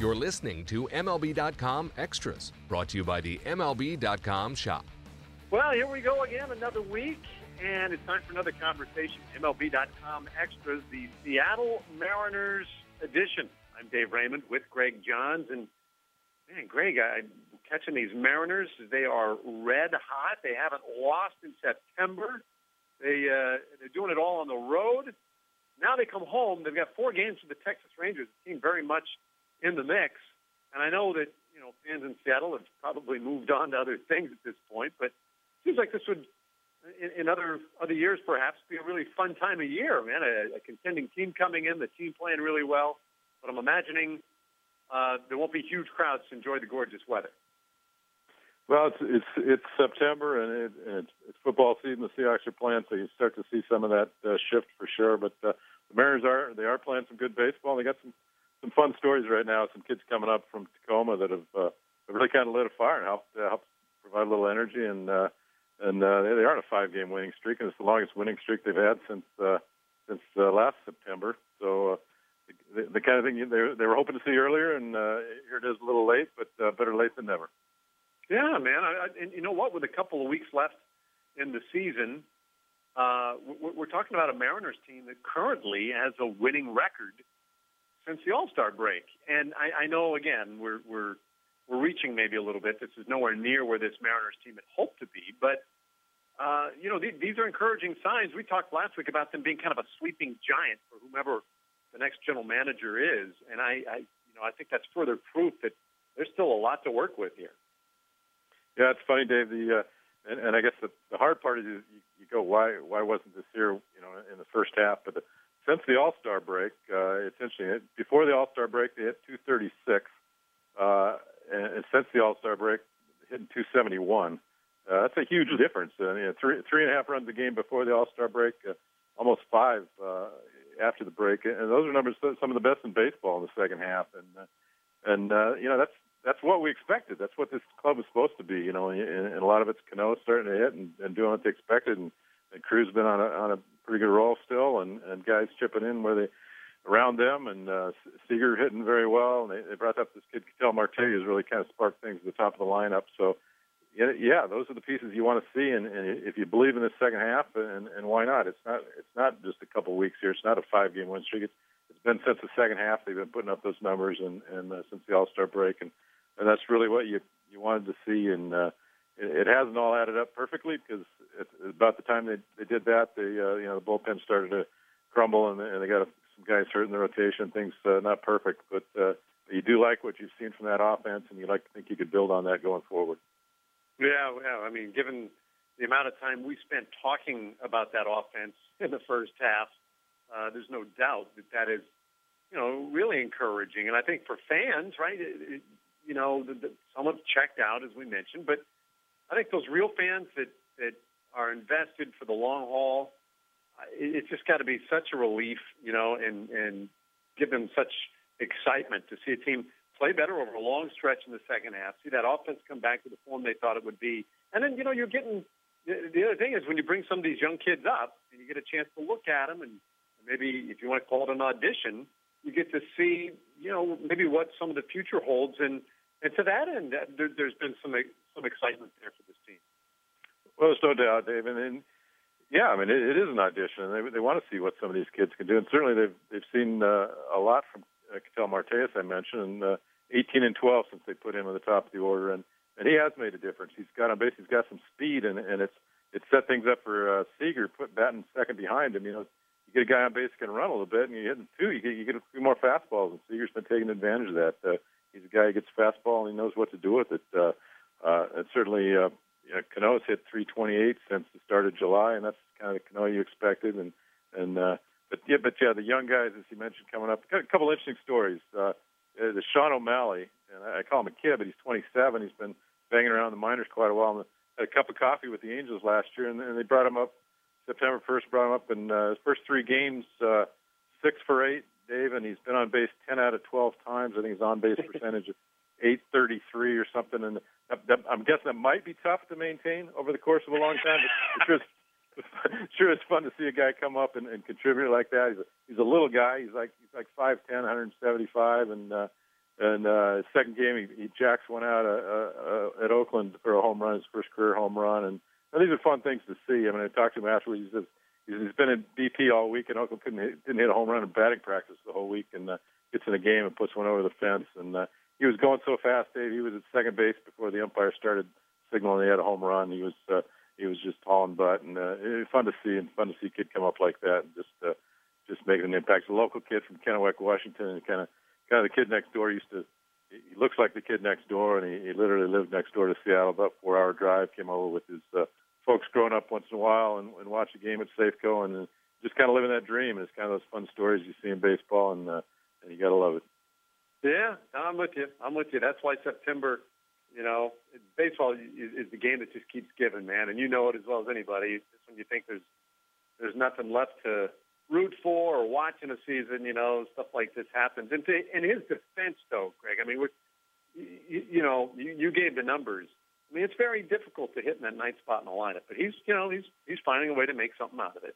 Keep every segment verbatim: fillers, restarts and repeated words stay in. You're listening to M L B dot com Extras, brought to you by the M L B dot com shop. Well, here we go again, another week, and it's time for another conversation. M L B dot com Extras, the Seattle Mariners edition. I'm Dave Raymond with Greg Johns, and man, Greg, I'm catching these Mariners. They are red hot. They haven't lost in September. They uh, they're doing it all on the road. Now they come home. They've got four games to the Texas Rangers, a team very much in the mix. And I know that, you know, fans in Seattle have probably moved on to other things at this point, but it seems like this would, in, in other other years perhaps, be a really fun time of year, man. A, a contending team coming in, the team playing really well. But I'm imagining uh, there won't be huge crowds to enjoy the gorgeous weather. Well, it's it's, it's September, and, it, and it's, it's football season. The Seahawks are playing, so you start to see some of that uh, shift for sure. But uh, the Mariners, are they are playing some good baseball. They got some Some fun stories right now. Some kids coming up from Tacoma that have uh, really kind of lit a fire and helped, uh, helped provide a little energy. And uh, and uh, they are on a five-game winning streak, and it's the longest winning streak they've had since uh, since uh, last September. So uh, the, the kind of thing they, they were hoping to see earlier, and uh, here it is a little late, but uh, better late than never. Yeah, man. I, I, and you know what? With a couple of weeks left in the season, uh, we're, we're talking about a Mariners team that currently has a winning record since the All-Star break. And I, I know, again, we're we're we're reaching maybe a little bit. This is nowhere near where this Mariners team had hoped to be. But, uh, you know, th- these are encouraging signs. We talked last week about them being kind of a sweeping giant for whomever the next general manager is. And I, I you know, I think that's further proof that there's still a lot to work with here. Yeah, it's funny, Dave. The uh, and, and I guess the, the hard part is you, you go, why why wasn't this here, you know, in the first half? But the, since the All-Star break, uh, it's interesting. Before the All-Star break, they hit two thirty-six, uh, and, and since the All-Star break, hitting two seventy-one. Uh, that's a huge difference. I mean, three three and a half runs a game before the All-Star break, uh, almost five uh, after the break, and those are numbers some of the best in baseball in the second half. And uh, and uh, you know that's that's what we expected. That's what this club is supposed to be. You know, and, and a lot of it's Cano starting to hit and, and doing what they expected, and, and Crew's been on a on a pretty good roll still, and, and guys chipping in where they around them, and uh, Seager hitting very well. And they, they brought up this kid, Ketel Marte, who's really kind of sparked things at the top of the lineup. So, yeah, those are the pieces you want to see. And, and if you believe in the second half, and, and why not? It's not it's not just a couple weeks here. It's not a five-game win streak. It's, it's been since the second half they've been putting up those numbers, and, and uh, since the All-Star break. And, and that's really what you, you wanted to see. And uh, it, it hasn't all added up perfectly, because It's about the time they they did that, the uh, you know the bullpen started to crumble, and, and they got some guys hurt in the rotation. Things uh, not perfect, but uh, you do like what you've seen from that offense, and you like to think you could build on that going forward. Yeah, yeah. I mean, given the amount of time we spent talking about that offense in the first half, uh, there's no doubt that that is, you know, really encouraging. And I think for fans, right, it, it, you know, the, the, some have checked out, as we mentioned, but I think those real fans that that are invested for the long haul, it's just got to be such a relief, you know, and, and give them such excitement to see a team play better over a long stretch in the second half, see that offense come back to the form they thought it would be. And then, you know, you're getting – the other thing is when you bring some of these young kids up and you get a chance to look at them, and maybe if you want to call it an audition, you get to see, you know, maybe what some of the future holds. And, and to that end, there, there's been some some excitement there for this team. Well, there's no doubt, Dave, and, and Yeah, I mean, it, it is an audition. They they want to see what some of these kids can do, and certainly they've they've seen uh, a lot from uh, Ketel Marte, as I mentioned, and uh, eighteen and twelve since they put him on the top of the order, and, and he has made a difference. He's got on base, he's got some speed, and, and it's it set things up for uh, Seager, put batting second behind him. You know, you get a guy on base who can run a little bit, and you hit him two, you get, you get a few more fastballs, and Seager's been taking advantage of that. Uh, he's a guy who gets fastball, and he knows what to do with it. Uh, uh, and certainly. Uh, Yeah, Kano's hit three twenty-eight since the start of July, and that's kind of the Kano you expected. And and uh, but yeah, but yeah, the young guys, as you mentioned, coming up. Got a couple interesting stories. Uh, the Sean O'Malley, and I call him a kid, but he's twenty-seven. He's been banging around the minors quite a while. And had a cup of coffee with the Angels last year, and, and they brought him up September first. Brought him up in uh, his first three games, uh, six for eight, Dave, and he's been on base ten out of twelve times. I think his on base percentage is eight thirty-three or something, and I'm guessing that might be tough to maintain over the course of a long time, but sure, it's, sure it's fun to see a guy come up and, and contribute like that. He's a, he's a little guy. He's like he's like five ten, one seventy-five, and uh, and uh, second game he, he jacks one out uh, uh, at Oakland for a home run, his first career home run, and, and these are fun things to see. I mean, I talked to him afterwards. He says he's been in B P all week, and Oakland couldn't hit, didn't hit a home run in batting practice the whole week, and uh, gets in a game and puts one over the fence, and uh, he was going so fast, Dave. He was at second base before the umpire started signaling he had a home run. He was uh, he was just hauling butt, and uh, it was fun to see, and fun to see a kid come up like that and just uh, just making an impact. He's a local kid from Kennewick, Washington, and kind of kind of the kid next door. Used to he looks like the kid next door, and he, he literally lived next door to Seattle, about a four-hour drive. Came over with his uh, folks growing up once in a while and, and watch a game at Safeco, and uh, just kind of living that dream. And it's kind of those fun stories you see in baseball, and uh, and you got to love it. Yeah, I'm with you. I'm with you. That's why September, you know, baseball is, is the game that just keeps giving, man. And you know it as well as anybody. It's when you think there's there's nothing left to root for or watch in a season, you know, stuff like this happens. And to, in his defense, though, Greg, I mean, we're, you, you know, you, you gave the numbers. I mean, it's very difficult to hit in that ninth spot in the lineup. But he's, you know, he's he's finding a way to make something out of it.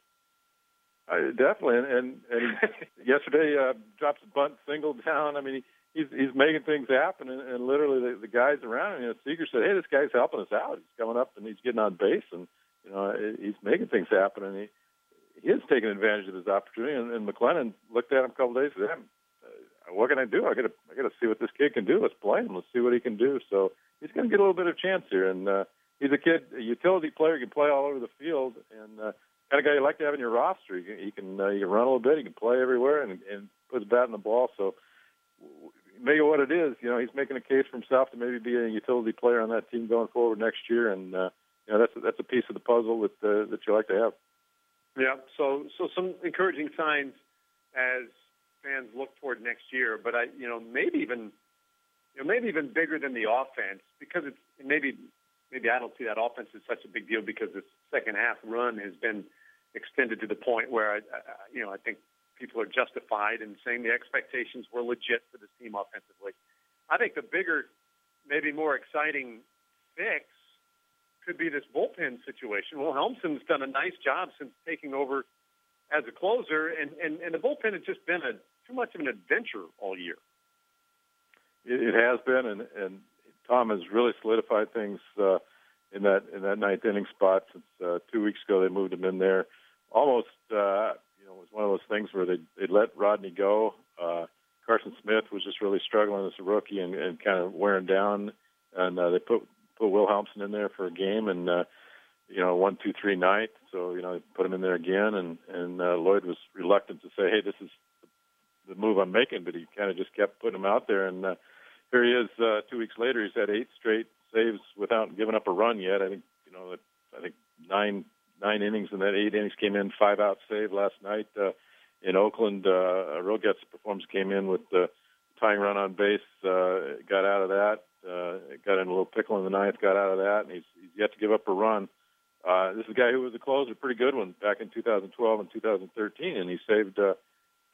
Uh, definitely, and, and, and yesterday uh, drops a bunt single down. I mean, he, he's he's making things happen, and, and literally the, the guys around him, you know, Seager said, "Hey, this guy's helping us out. He's coming up and he's getting on base, and you know, he's making things happen, and he he is taking advantage of his opportunity." And, and McLennan looked at him a couple of days and said, "What can I do? I got to I got to see what this kid can do. Let's play him. Let's see what he can do." So he's going to get a little bit of chance here, and uh, he's a kid, a utility player, can play all over the field, and. Uh, Kind of guy you like to have in your roster. He can he can, uh, he can run a little bit. He can play everywhere and, and puts bat in the ball. So maybe what it is, you know, he's making a case for himself to maybe be a utility player on that team going forward next year. And uh, you know, that's a, that's a piece of the puzzle that uh, that you like to have. Yeah. So so some encouraging signs as fans look toward next year. But I you know maybe even you know, maybe even bigger than the offense, because it's maybe maybe I don't see that offense as such a big deal, because this second half run has been extended to the point where, I, I, you know, I think people are justified in saying the expectations were legit for this team offensively. I think the bigger, maybe more exciting fix could be this bullpen situation. Wilhelmsen's done a nice job since taking over as a closer, and, and, and the bullpen has just been a, too much of an adventure all year. It, it has been, and, and Tom has really solidified things uh, in that in that ninth inning spot. Since uh, two weeks ago, they moved him in there. Almost, uh, you know, it was one of those things where they they let Rodney go. Uh, Carson Smith was just really struggling as a rookie and, and kind of wearing down, and uh, they put put Wilhelmsen in there for a game, and uh, you know, one two three night. So you know, they put him in there again, and and uh, Lloyd was reluctant to say, "Hey, this is the move I'm making," but he kind of just kept putting him out there, and. Uh, Here he is. Uh, two weeks later, he's had eight straight saves without giving up a run yet. I think you know. I think nine nine innings, and that eight innings came in five out save last night uh, in Oakland. Uh, Roget's performance came in with the tying run on base. Uh, got out of that. Uh, got in a little pickle in the ninth. Got out of that, and he's, he's yet to give up a run. Uh, this is a guy who was a closer, pretty good one back in two thousand twelve and two thousand thirteen, and he saved uh,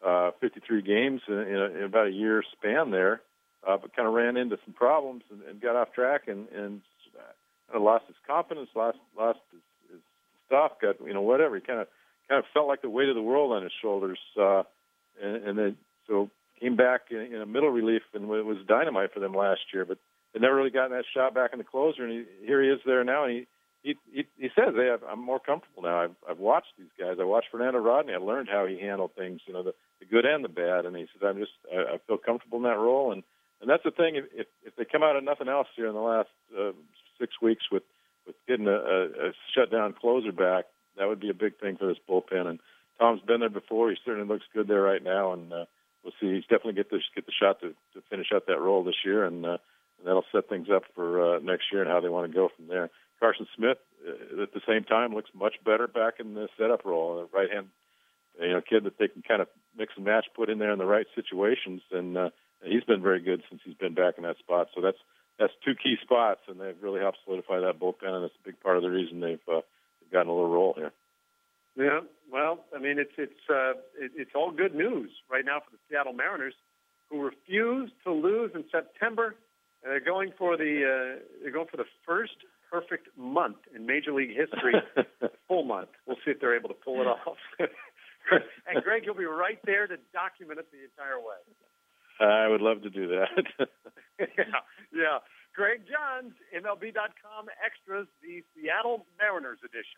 uh, fifty-three games in, in, a, in about a year span there. Uh, but kind of ran into some problems and, and got off track and, and uh, lost his confidence, lost lost his, his stuff, got you know whatever. He kind of kind of felt like the weight of the world on his shoulders, uh, and, and then so came back in, in a middle relief, and it was dynamite for them last year. But they never really got that shot back in the closer, and he, here he is there now, and he he, he, he says, hey, I'm more comfortable now. I've, I've watched these guys. I watched Fernando Rodney. I learned how he handled things, you know, the, the good and the bad. And he says, I'm just, I, I feel comfortable in that role. And, and that's the thing. If, if they come out of nothing else here in the last uh, six weeks with, with getting a, a, a shutdown closer back, that would be a big thing for this bullpen. And Tom's been there before. He certainly looks good there right now. And uh, we'll see. He's definitely get the, get the shot to, to finish out that role this year. And, uh, and that'll set things up for uh, next year and how they want to go from there. Carson Smith, uh, at the same time, looks much better back in the setup role, a right-hand, you know, kid that they can kind of mix and match, put in there in the right situations, and uh, he's been very good since he's been back in that spot. So that's that's two key spots, and they've really helped solidify that bullpen, and it's a big part of the reason they've, uh, they've gotten a little roll here. Yeah, well, I mean, it's it's uh, it, it's all good news right now for the Seattle Mariners, who refused to lose in September, and they're going for the uh, they're going for the first perfect month in Major League history, full month. We'll see if they're able to pull it off. And, Greg, you'll be right there to document it the entire way. I would love to do that. yeah, yeah. Greg Johns, M L B dot com Extras, the Seattle Mariners edition.